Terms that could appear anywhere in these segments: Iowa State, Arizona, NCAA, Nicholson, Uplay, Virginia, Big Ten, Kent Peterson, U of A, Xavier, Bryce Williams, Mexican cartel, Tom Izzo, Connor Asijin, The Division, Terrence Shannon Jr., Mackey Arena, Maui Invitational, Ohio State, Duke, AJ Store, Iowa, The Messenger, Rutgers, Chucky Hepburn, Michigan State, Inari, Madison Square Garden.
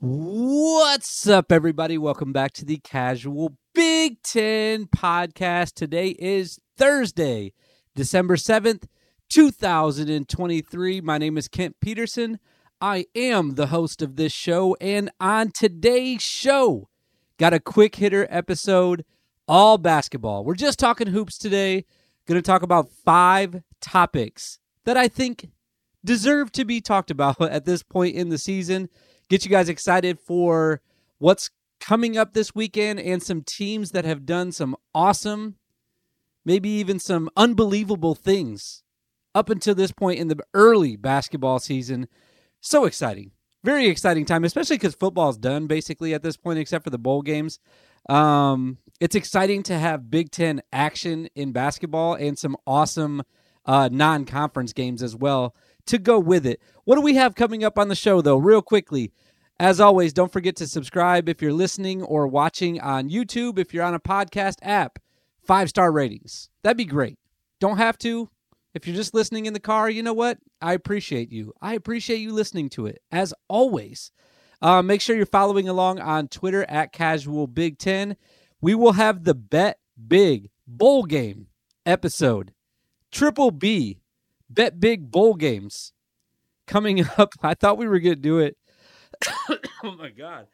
What's up, everybody? Welcome back to the Casual Big Ten Podcast. Today is Thursday, December 7th, 2023. My name is Kent Peterson. I am the host of this show, and on today's show, got a quick hitter episode, all basketball. We're just talking hoops today. Going to talk about 5 topics that I think deserve to be talked about at this point in the season. Get you guys excited for what's coming up this weekend and some teams that have done some awesome, maybe even some unbelievable things up until this point in the early basketball season. So exciting. Very exciting time, especially because football's done basically at this point, except for the bowl games. It's exciting to have Big Ten action in basketball and some awesome non-conference games as well to go with it. What do we have coming up on the show, though? Real quickly, as always, don't forget to subscribe if you're listening or watching on YouTube. If you're on a podcast app, 5-star ratings. That'd be great. Don't have to. If you're just listening in the car, you know what? I appreciate you. I appreciate you listening to it, as always. Make sure you're following along on Twitter at Casual Big Ten. We will have the Bet Big Bowl Game episode. Triple B Bet Big Bowl Games coming up. I thought we were going to do it. Oh, my God.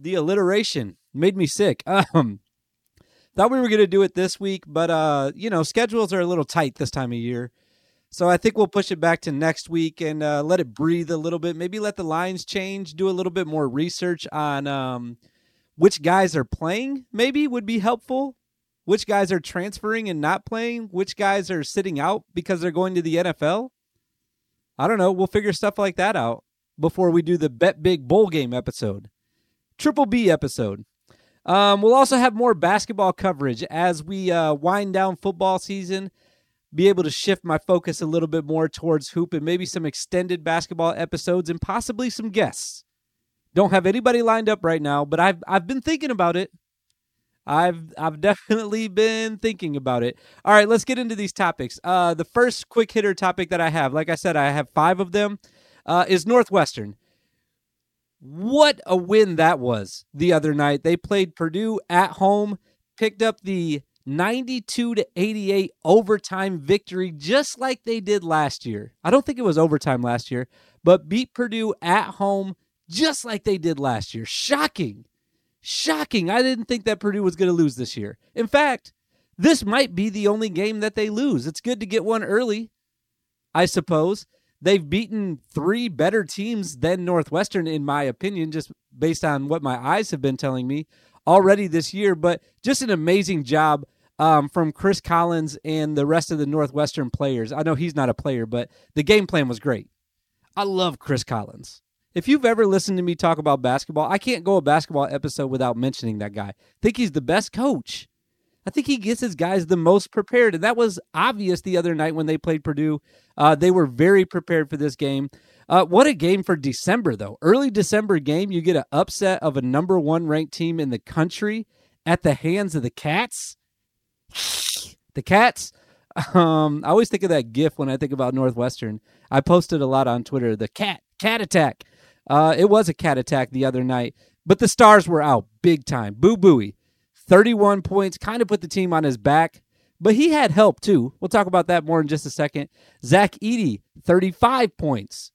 The alliteration made me sick. Thought we were going to do it this week, but, schedules are a little tight this time of year. So I think we'll push it back to next week and let it breathe a little bit. Maybe let the lines change, do a little bit more research on which guys are playing, maybe would be helpful. Which guys are transferring and not playing? Which guys are sitting out because they're going to the NFL? I don't know. We'll figure stuff like that out before we do the Bet Big Bowl Game episode. Triple B episode. We'll also have more basketball coverage as we wind down football season. Be able to shift my focus a little bit more towards hoop and maybe some extended basketball episodes and possibly some guests. Don't have anybody lined up right now, but I've been thinking about it. I've definitely been thinking about it. All right, let's get into these topics. The first quick hitter topic that I have, like I said, I have 5 of them, is Northwestern. What a win that was the other night. They played Purdue at home, picked up the 92-88 overtime victory, just like they did last year. I don't think it was overtime last year, but beat Purdue at home, just like they did last year. Shocking. Shocking. I didn't think that Purdue was going to lose this year. In fact, this might be the only game that they lose. It's good to get one early, I suppose. They've beaten 3 better teams than Northwestern, in my opinion, just based on what my eyes have been telling me already this year. But just an amazing job from Chris Collins and the rest of the Northwestern players. I know he's not a player, but the game plan was great. I love Chris Collins. If you've ever listened to me talk about basketball, I can't go a basketball episode without mentioning that guy. I think he's the best coach. I think he gets his guys the most prepared, and that was obvious the other night when they played Purdue. They were very prepared for this game. What a game for December, though. Early December game, you get an upset of a number 1 ranked team in the country at the hands of the Cats. The Cats. I always think of that GIF when I think about Northwestern. I posted a lot on Twitter. The cat attack. It was a cat attack the other night, but the stars were out big time. Boo Buie, 31 points, kind of put the team on his back, but he had help too. We'll talk about that more in just a second. Zach Edey, 35 points,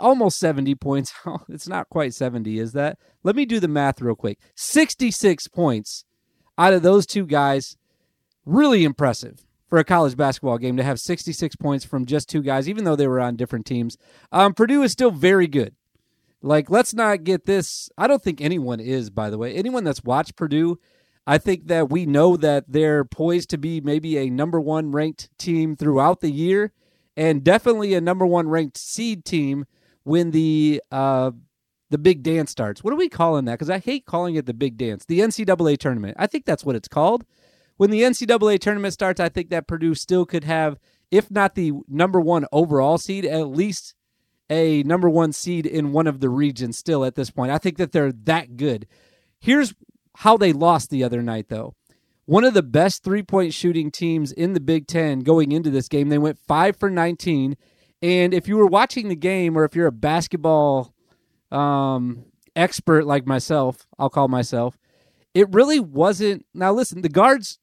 almost 70 points. Oh, it's not quite 70, is that? Let me do the math real quick. 66 points out of those 2 guys. Really impressive for a college basketball game to have 66 points from just 2 guys, even though they were on different teams. Purdue is still very good. Like, let's not get this. I don't think anyone is, by the way. Anyone that's watched Purdue, I think that we know that they're poised to be maybe a number 1 ranked team throughout the year and definitely a number 1 ranked seed team when the big dance starts. What are we calling that? Because I hate calling it the big dance. The NCAA tournament. I think that's what it's called. When the NCAA tournament starts, I think that Purdue still could have, if not the number 1 overall seed, at least a number 1 seed in one of the regions still at this point. I think that they're that good. Here's how they lost the other night, though. One of the best three-point shooting teams in the Big Ten going into this game. They went 5 for 19. And if you were watching the game or if you're a basketball expert like myself, I'll call myself, it really wasn't. Now listen, the guards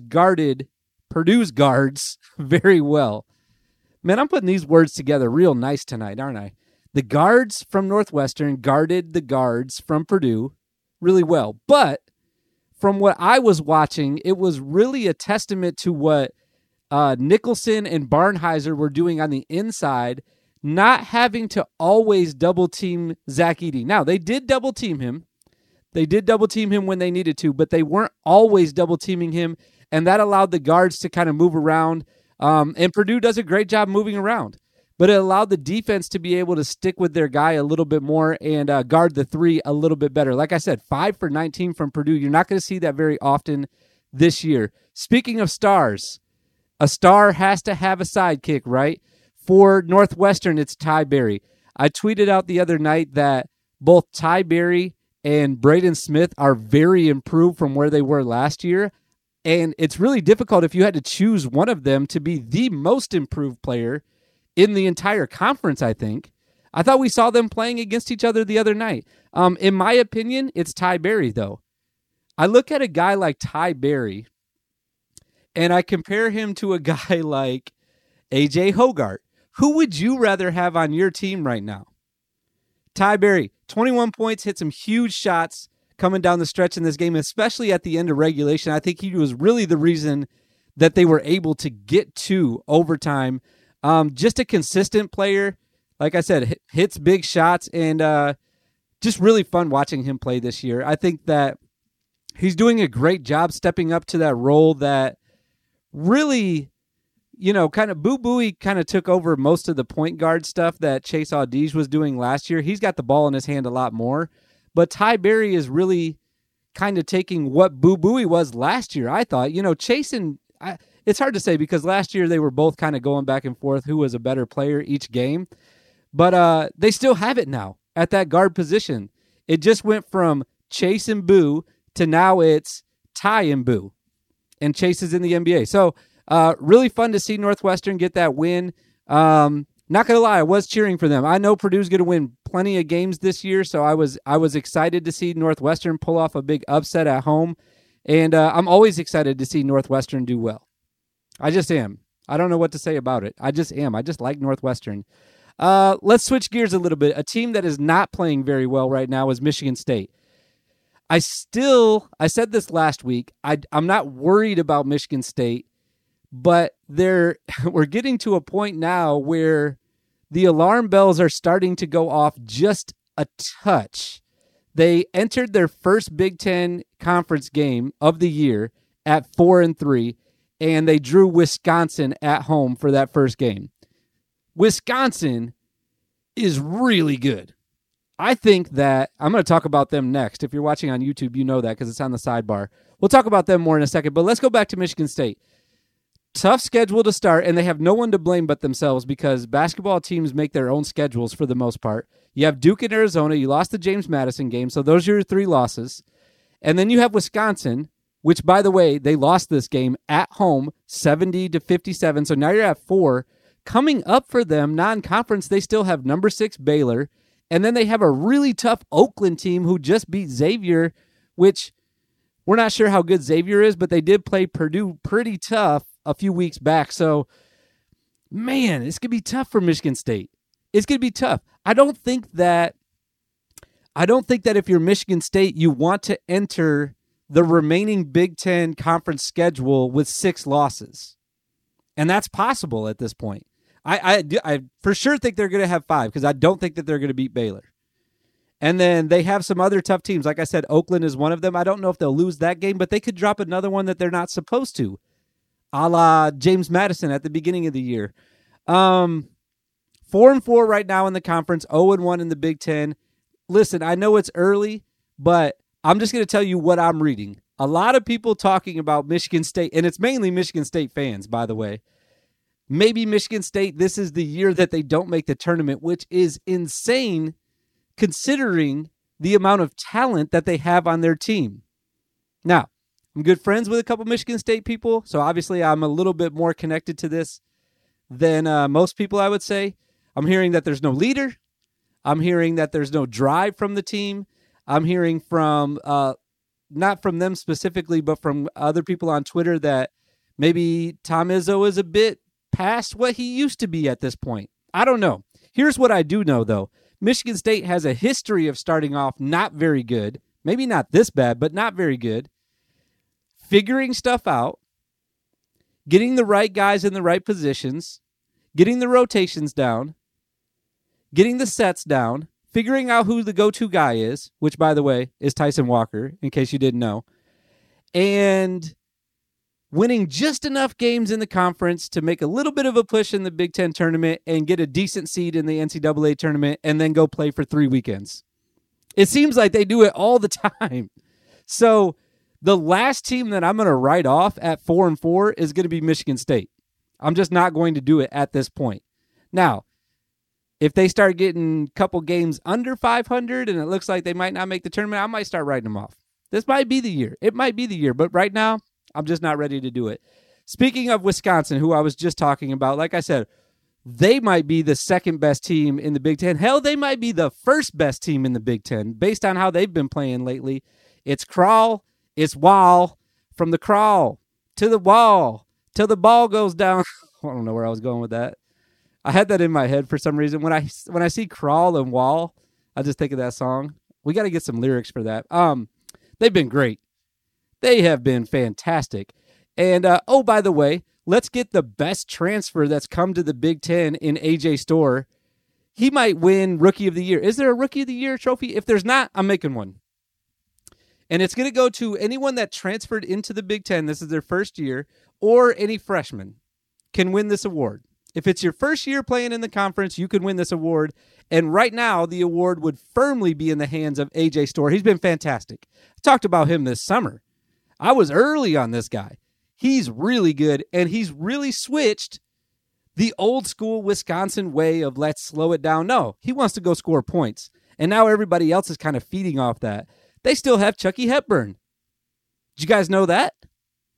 guarded Purdue's guards very well. Man, I'm putting these words together real nice tonight, aren't I? The guards from Northwestern guarded the guards from Purdue really well. But from what I was watching, it was really a testament to what Nicholson and Barnheiser were doing on the inside, not having to always double-team Zach Edey. Now, they did double-team him. They did double-team him when they needed to, but they weren't always double-teaming him, and that allowed the guards to kind of move around. And Purdue does a great job moving around, but it allowed the defense to be able to stick with their guy a little bit more and guard the three a little bit better. Like I said, 5 for 19 from Purdue. You're not going to see that very often this year. Speaking of stars, a star has to have a sidekick, right? For Northwestern, it's Ty Berry. I tweeted out the other night that both Ty Berry and Braden Smith are very improved from where they were last year. And it's really difficult if you had to choose one of them to be the most improved player in the entire conference, I think. I thought we saw them playing against each other the other night. In my opinion, it's Ty Berry, though. I look at a guy like Ty Berry, and I compare him to a guy like AJ Hogarth. Who would you rather have on your team right now? Ty Berry, 21 points, hit some huge shots coming down the stretch in this game, especially at the end of regulation. I think he was really the reason that they were able to get to overtime. Just a consistent player. Like I said, hits big shots, and just really fun watching him play this year. I think that he's doing a great job stepping up to that role that really, you know, kind of Boo Buie kind of took over most of the point guard stuff that Chase Audige was doing last year. He's got the ball in his hand a lot more. But Ty Berry is really kind of taking what Boo Buie was last year, I thought. You know, Chase and it's hard to say because last year they were both kind of going back and forth who was a better player each game. But they still have it now at that guard position. It just went from Chase and Boo to now it's Ty and Boo. And Chase is in the NBA. So really fun to see Northwestern get that win. Not going to lie, I was cheering for them. I know Purdue's going to win plenty of games this year, so I was excited to see Northwestern pull off a big upset at home, and I'm always excited to see Northwestern do well. I just am. I don't know what to say about it. I just am. I just like Northwestern. Let's switch gears a little bit. A team that is not playing very well right now is Michigan State. I said this last week, I'm not worried about Michigan State, but we're getting to a point now where the alarm bells are starting to go off just a touch. They entered their first Big Ten conference game of the year at 4-3, and they drew Wisconsin at home for that first game. Wisconsin is really good. I think that I'm going to talk about them next. If you're watching on YouTube, you know that because it's on the sidebar. We'll talk about them more in a second, but let's go back to Michigan State. Tough schedule to start, and they have no one to blame but themselves because basketball teams make their own schedules for the most part. You have Duke and Arizona. You lost the James Madison game, so those are your three losses. And then you have Wisconsin, which, by the way, they lost this game at home 70-57, so now you're at 4. Coming up for them, non-conference, they still have number 6 Baylor, and then they have a really tough Oakland team who just beat Xavier, which we're not sure how good Xavier is, but they did play Purdue pretty tough a few weeks back. So, man, it's going to be tough for Michigan State. It's going to be tough. I don't think that if you're Michigan State, you want to enter the remaining Big Ten conference schedule with 6 losses. And that's possible at this point. I for sure think they're going to have 5 because I don't think that they're going to beat Baylor. And then they have some other tough teams. Like I said, Oakland is one of them. I don't know if they'll lose that game, but they could drop another one that they're not supposed to, a la James Madison at the beginning of the year. 4-4 right now in the conference, 0-1 in the Big Ten. Listen, I know it's early, but I'm just going to tell you what I'm reading. A lot of people talking about Michigan State, and it's mainly Michigan State fans, by the way. Maybe Michigan State, this is the year that they don't make the tournament, which is insane considering the amount of talent that they have on their team. Now, I'm good friends with a couple Michigan State people, so obviously I'm a little bit more connected to this than most people, I would say. I'm hearing that there's no leader. I'm hearing that there's no drive from the team. I'm hearing from, not from them specifically, but from other people on Twitter that maybe Tom Izzo is a bit past what he used to be at this point. I don't know. Here's what I do know, though. Michigan State has a history of starting off not very good. Maybe not this bad, but not very good. Figuring stuff out, getting the right guys in the right positions, getting the rotations down, getting the sets down, figuring out who the go-to guy is, which, by the way, is Tyson Walker, in case you didn't know, and winning just enough games in the conference to make a little bit of a push in the Big Ten tournament and get a decent seed in the NCAA tournament and then go play for 3 weekends. It seems like they do it all the time. So the last team that I'm going to write off at 4-4 is going to be Michigan State. I'm just not going to do it at this point. Now, if they start getting a couple games under 500 and it looks like they might not make the tournament, I might start writing them off. This might be the year. It might be the year, but right now, I'm just not ready to do it. Speaking of Wisconsin, who I was just talking about, like I said, they might be the second best team in the Big Ten. Hell, they might be the first best team in the Big Ten based on how they've been playing lately. It's crawl, it's wall, from the crawl to the wall till the ball goes down. I don't know where I was going with that. I had that in my head for some reason. When I see crawl and wall, I just think of that song. We got to get some lyrics for that. They've been great. They have been fantastic. And, oh, by the way, let's get the best transfer that's come to the Big Ten in AJ Store. He might win Rookie of the Year. Is there a Rookie of the Year trophy? If there's not, I'm making one. And it's going to go to anyone that transferred into the Big Ten. This is their first year, or any freshman can win this award. If it's your first year playing in the conference, you can win this award. And right now, the award would firmly be in the hands of AJ Store. He's been fantastic. I talked about him this summer. I was early on this guy. He's really good, and he's really switched the old school Wisconsin way of let's slow it down. No, he wants to go score points, and now everybody else is kind of feeding off that. They still have Chucky Hepburn. Did you guys know that?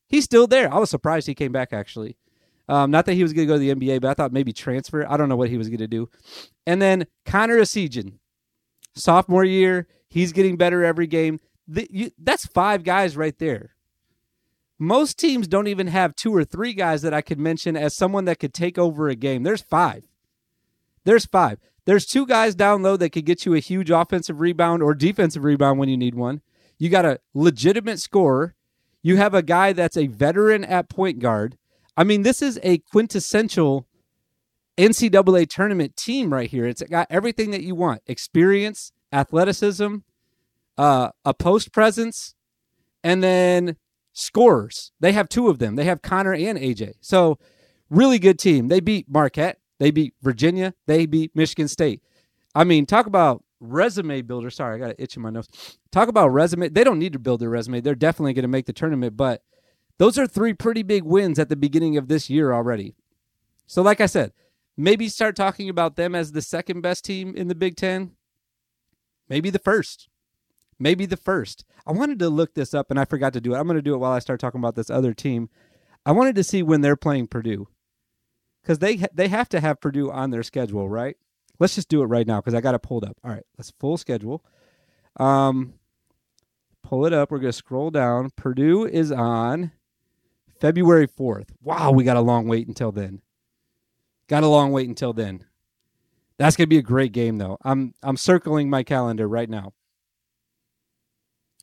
He's still there. I was surprised he came back, actually. Not that he was going to go to the NBA, but I thought maybe transfer. I don't know what he was going to do. And then Connor Asijin, sophomore year. He's getting better every game. That's 5 guys right there. Most teams don't even have 2 or 3 guys that I could mention as someone that could take over a game. There's 5. There's 2 guys down low that could get you a huge offensive rebound or defensive rebound when you need one. You got a legitimate scorer. You have a guy that's a veteran at point guard. I mean, this is a quintessential NCAA tournament team right here. It's got everything that you want. Experience, athleticism, a post presence, and then scorers. They have 2 of them. They have Connor and AJ. So really good team. They beat Marquette. They beat Virginia. They beat Michigan State. I mean, talk about resume builder. Sorry, I got an itch in my nose. Talk about resume. They don't need to build their resume. They're definitely going to make the tournament, but those are 3 pretty big wins at the beginning of this year already. So like I said, maybe start talking about them as the second best team in the Big Ten. Maybe the first. I wanted to look this up, and I forgot to do it. I'm going to do it while I start talking about this other team. I wanted to see when they're playing Purdue, because they have to have Purdue on their schedule, right? Let's just do it right now, because I got it pulled up. All right, let's full schedule. Pull it up. We're going to scroll down. Purdue is on February 4th. Wow, we got a long wait until then. That's going to be a great game, though. I'm circling my calendar right now.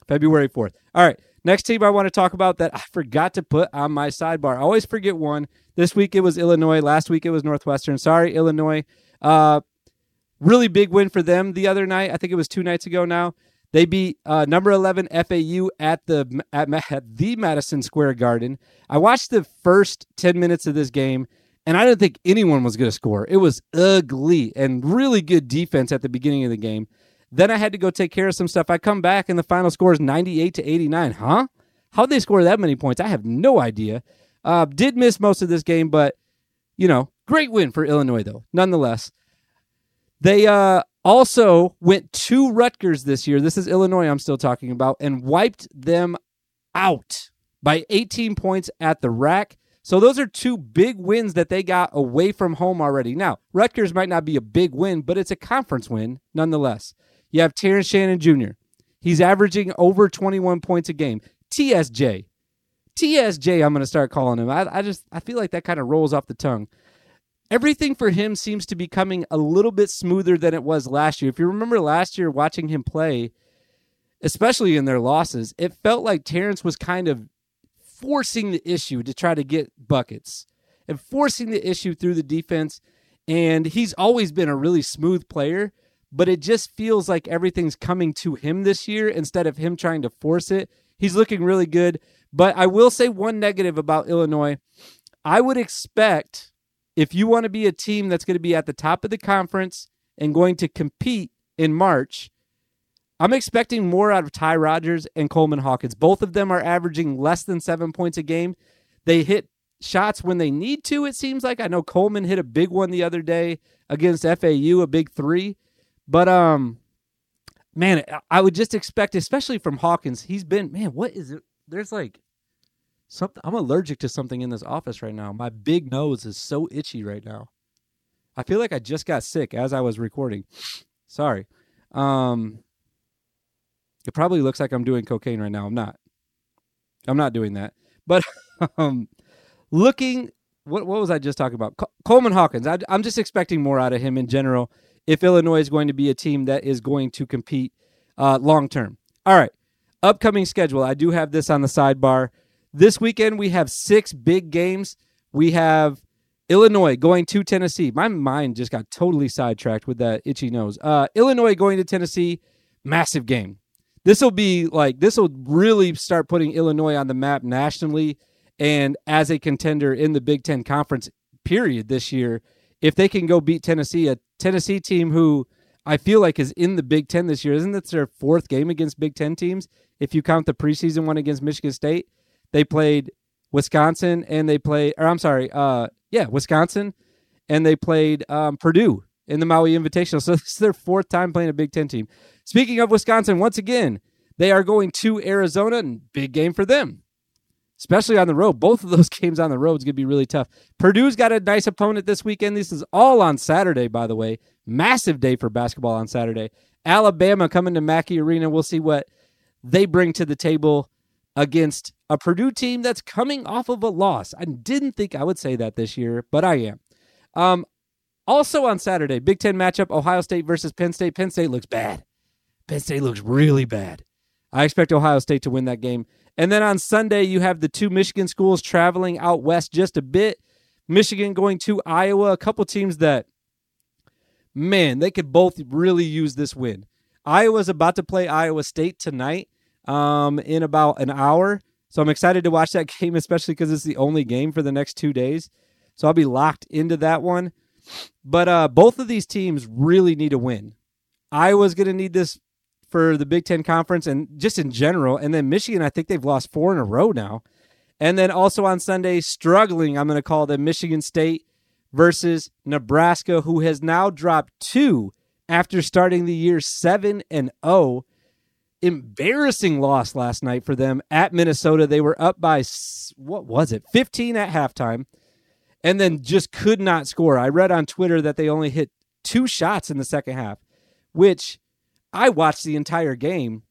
February 4th. All right, next team I want to talk about that I forgot to put on my sidebar. I always forget one. This week it was Illinois. Last week it was Northwestern. Sorry, Illinois. Really big win for them the other night. I think it was 2 nights ago now. They beat number 11 FAU at the Madison Square Garden. I watched the first 10 minutes of this game, and I didn't think anyone was going to score. It was ugly and really good defense at the beginning of the game. Then I had to go take care of some stuff. I come back, and the final score is 98-89. Huh? How'd they score that many points? I have no idea. Did miss most of this game, but, you know, great win for Illinois, though, nonetheless. They also went to Rutgers this year. This is Illinois I'm still talking about, and wiped them out by 18 points at the rack. So those are two big wins that they got away from home already. Now, Rutgers might not be a big win, but it's a conference win nonetheless. You have Terrence Shannon Jr. He's averaging over 21 points a game. TSJ, I'm going to start calling him. I feel like that kind of rolls off the tongue. Everything for him seems to be coming a little bit smoother than it was last year. If you remember last year watching him play, especially in their losses, it felt like Terrence was kind of forcing the issue to try to get buckets and forcing the issue through the defense. And he's always been a really smooth player, but it just feels like everything's coming to him this year instead of him trying to force it. He's looking really good. But I will say one negative about Illinois. I would expect if you want to be a team that's going to be at the top of the conference and going to compete in March, I'm expecting more out of Ty Rodgers and Coleman Hawkins. Both of them are averaging less than 7 points a game. They hit shots when they need to, it seems like. I know Coleman hit a big one the other day against FAU, a big three. But, man, I would just expect, especially from Hawkins, he's been, man, what is it? There's like something. I'm allergic to something in this office right now. My big nose is so itchy right now. I feel like I just got sick as I was recording. Sorry. It probably looks like I'm doing cocaine right now. I'm not doing that. But what was I just talking about? Coleman Hawkins. I'm just expecting more out of him in general if Illinois is going to be a team that is going to compete long-term. All right, upcoming schedule. I do have this on the sidebar. This weekend we have six big games. We have Illinois going to Tennessee. My mind just got totally sidetracked with that itchy nose. Illinois going to Tennessee, massive game. This will really start putting Illinois on the map nationally and as a contender in the Big Ten Conference period this year. If they can go beat Tennessee, a Tennessee team who I feel like is in the Big Ten this year, isn't that their fourth game against Big Ten teams? If you count the preseason one against Michigan State, they played Wisconsin and Wisconsin, and they played Purdue in the Maui Invitational. So this is their fourth time playing a Big Ten team. Speaking of Wisconsin, once again, they are going to Arizona, and big game for them, especially on the road. Both of those games on the road is going to be really tough. Purdue's got a nice opponent this weekend. This is all on Saturday, by the way. Massive day for basketball on Saturday. Alabama coming to Mackey Arena. We'll see what they bring to the table against a Purdue team that's coming off of a loss. I didn't think I would say that this year, but I am. Also on Saturday, Big Ten matchup, Ohio State versus Penn State. Penn State looks bad. Penn State looks really bad. I expect Ohio State to win that game. And then on Sunday, you have the two Michigan schools traveling out west just a bit. Michigan going to Iowa, a couple teams that, man, they could both really use this win. Iowa's about to play Iowa State tonight in about an hour. So I'm excited to watch that game, especially because it's the only game for the next 2 days. So I'll be locked into that one. But both of these teams really need a win. Iowa's going to need this for the Big Ten Conference and just in general. And then Michigan, I think they've lost four in a row now. And then also on Sunday, struggling, I'm going to call them Michigan State versus Nebraska, who has now dropped two after starting the year 7-0. Embarrassing loss last night for them at Minnesota. They were up by, 15 at halftime. And then just could not score. I read on Twitter that they only hit two shots in the second half, which I watched the entire game.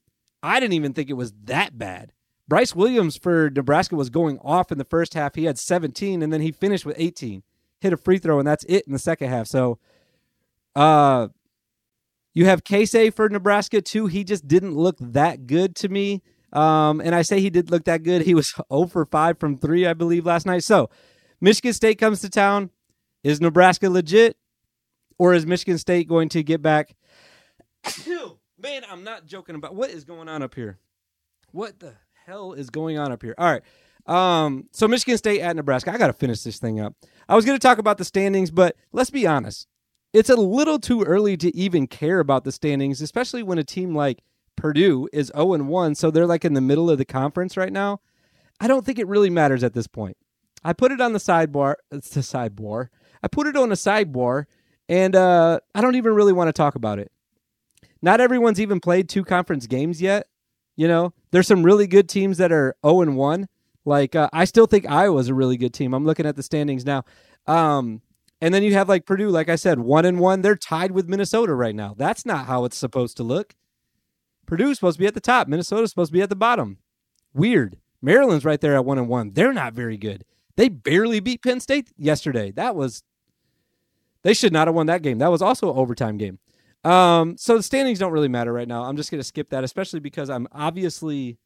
I didn't even think it was that bad. Bryce Williams for Nebraska was going off in the first half. He had 17, and then he finished with 18. Hit a free throw, and that's it in the second half. So you have Casey for Nebraska, too. He just didn't look that good to me. And I say he did look that good. He was 0 for 5 from 3, I believe, last night. So Michigan State comes to town. Is Nebraska legit, or is Michigan State going to get back? Man, I'm not joking about what is going on up here. What the hell is going on up here? All right. So Michigan State at Nebraska. I got to finish this thing up. I was going to talk about the standings, but let's be honest. It's a little too early to even care about the standings, especially when a team like Purdue is 0-1, so they're like in the middle of the conference right now. I don't think it really matters at this point. I put it on the sidebar. It's the sidebar. I put it on the sidebar, and I don't even really want to talk about it. Not everyone's even played two conference games yet. You know, there's some really good teams that are 0-1. Like, I still think Iowa's a really good team. I'm looking at the standings now. And then you have like Purdue, like I said, 1-1. They're tied with Minnesota right now. That's not how it's supposed to look. Purdue's supposed to be at the top. Minnesota's supposed to be at the bottom. Weird. Maryland's right there at 1-1. They're not very good. They barely beat Penn State yesterday. They should not have won that game. That was also an overtime game. So the standings don't really matter right now. I'm just going to skip that, especially because I'm obviously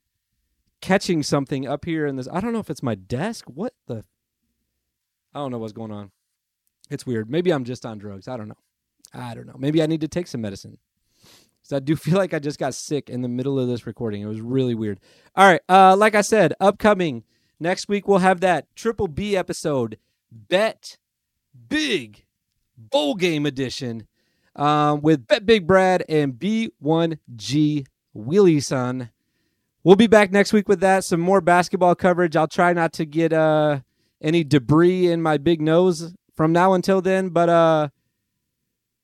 catching something up here in this. I don't know if it's my desk. I don't know what's going on. It's weird. Maybe I'm just on drugs. I don't know. Maybe I need to take some medicine. So I do feel like I just got sick in the middle of this recording. It was really weird. All right. Like I said, upcoming next week, we'll have that Triple B episode, Bet Big Bowl Game Edition, with Bet Big Brad and B1G Wheelie Son. We'll be back next week with that. Some more basketball coverage. I'll try not to get any debris in my big nose from now until then. But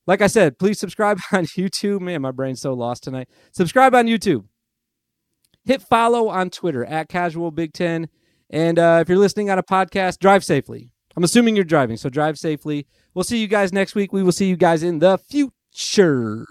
like I said, please subscribe on YouTube. Man, my brain's so lost tonight. Subscribe on YouTube. Hit follow on Twitter at Casual Big Ten. And if you're listening on a podcast, drive safely. I'm assuming you're driving, so drive safely. We'll see you guys next week. We will see you guys in the future.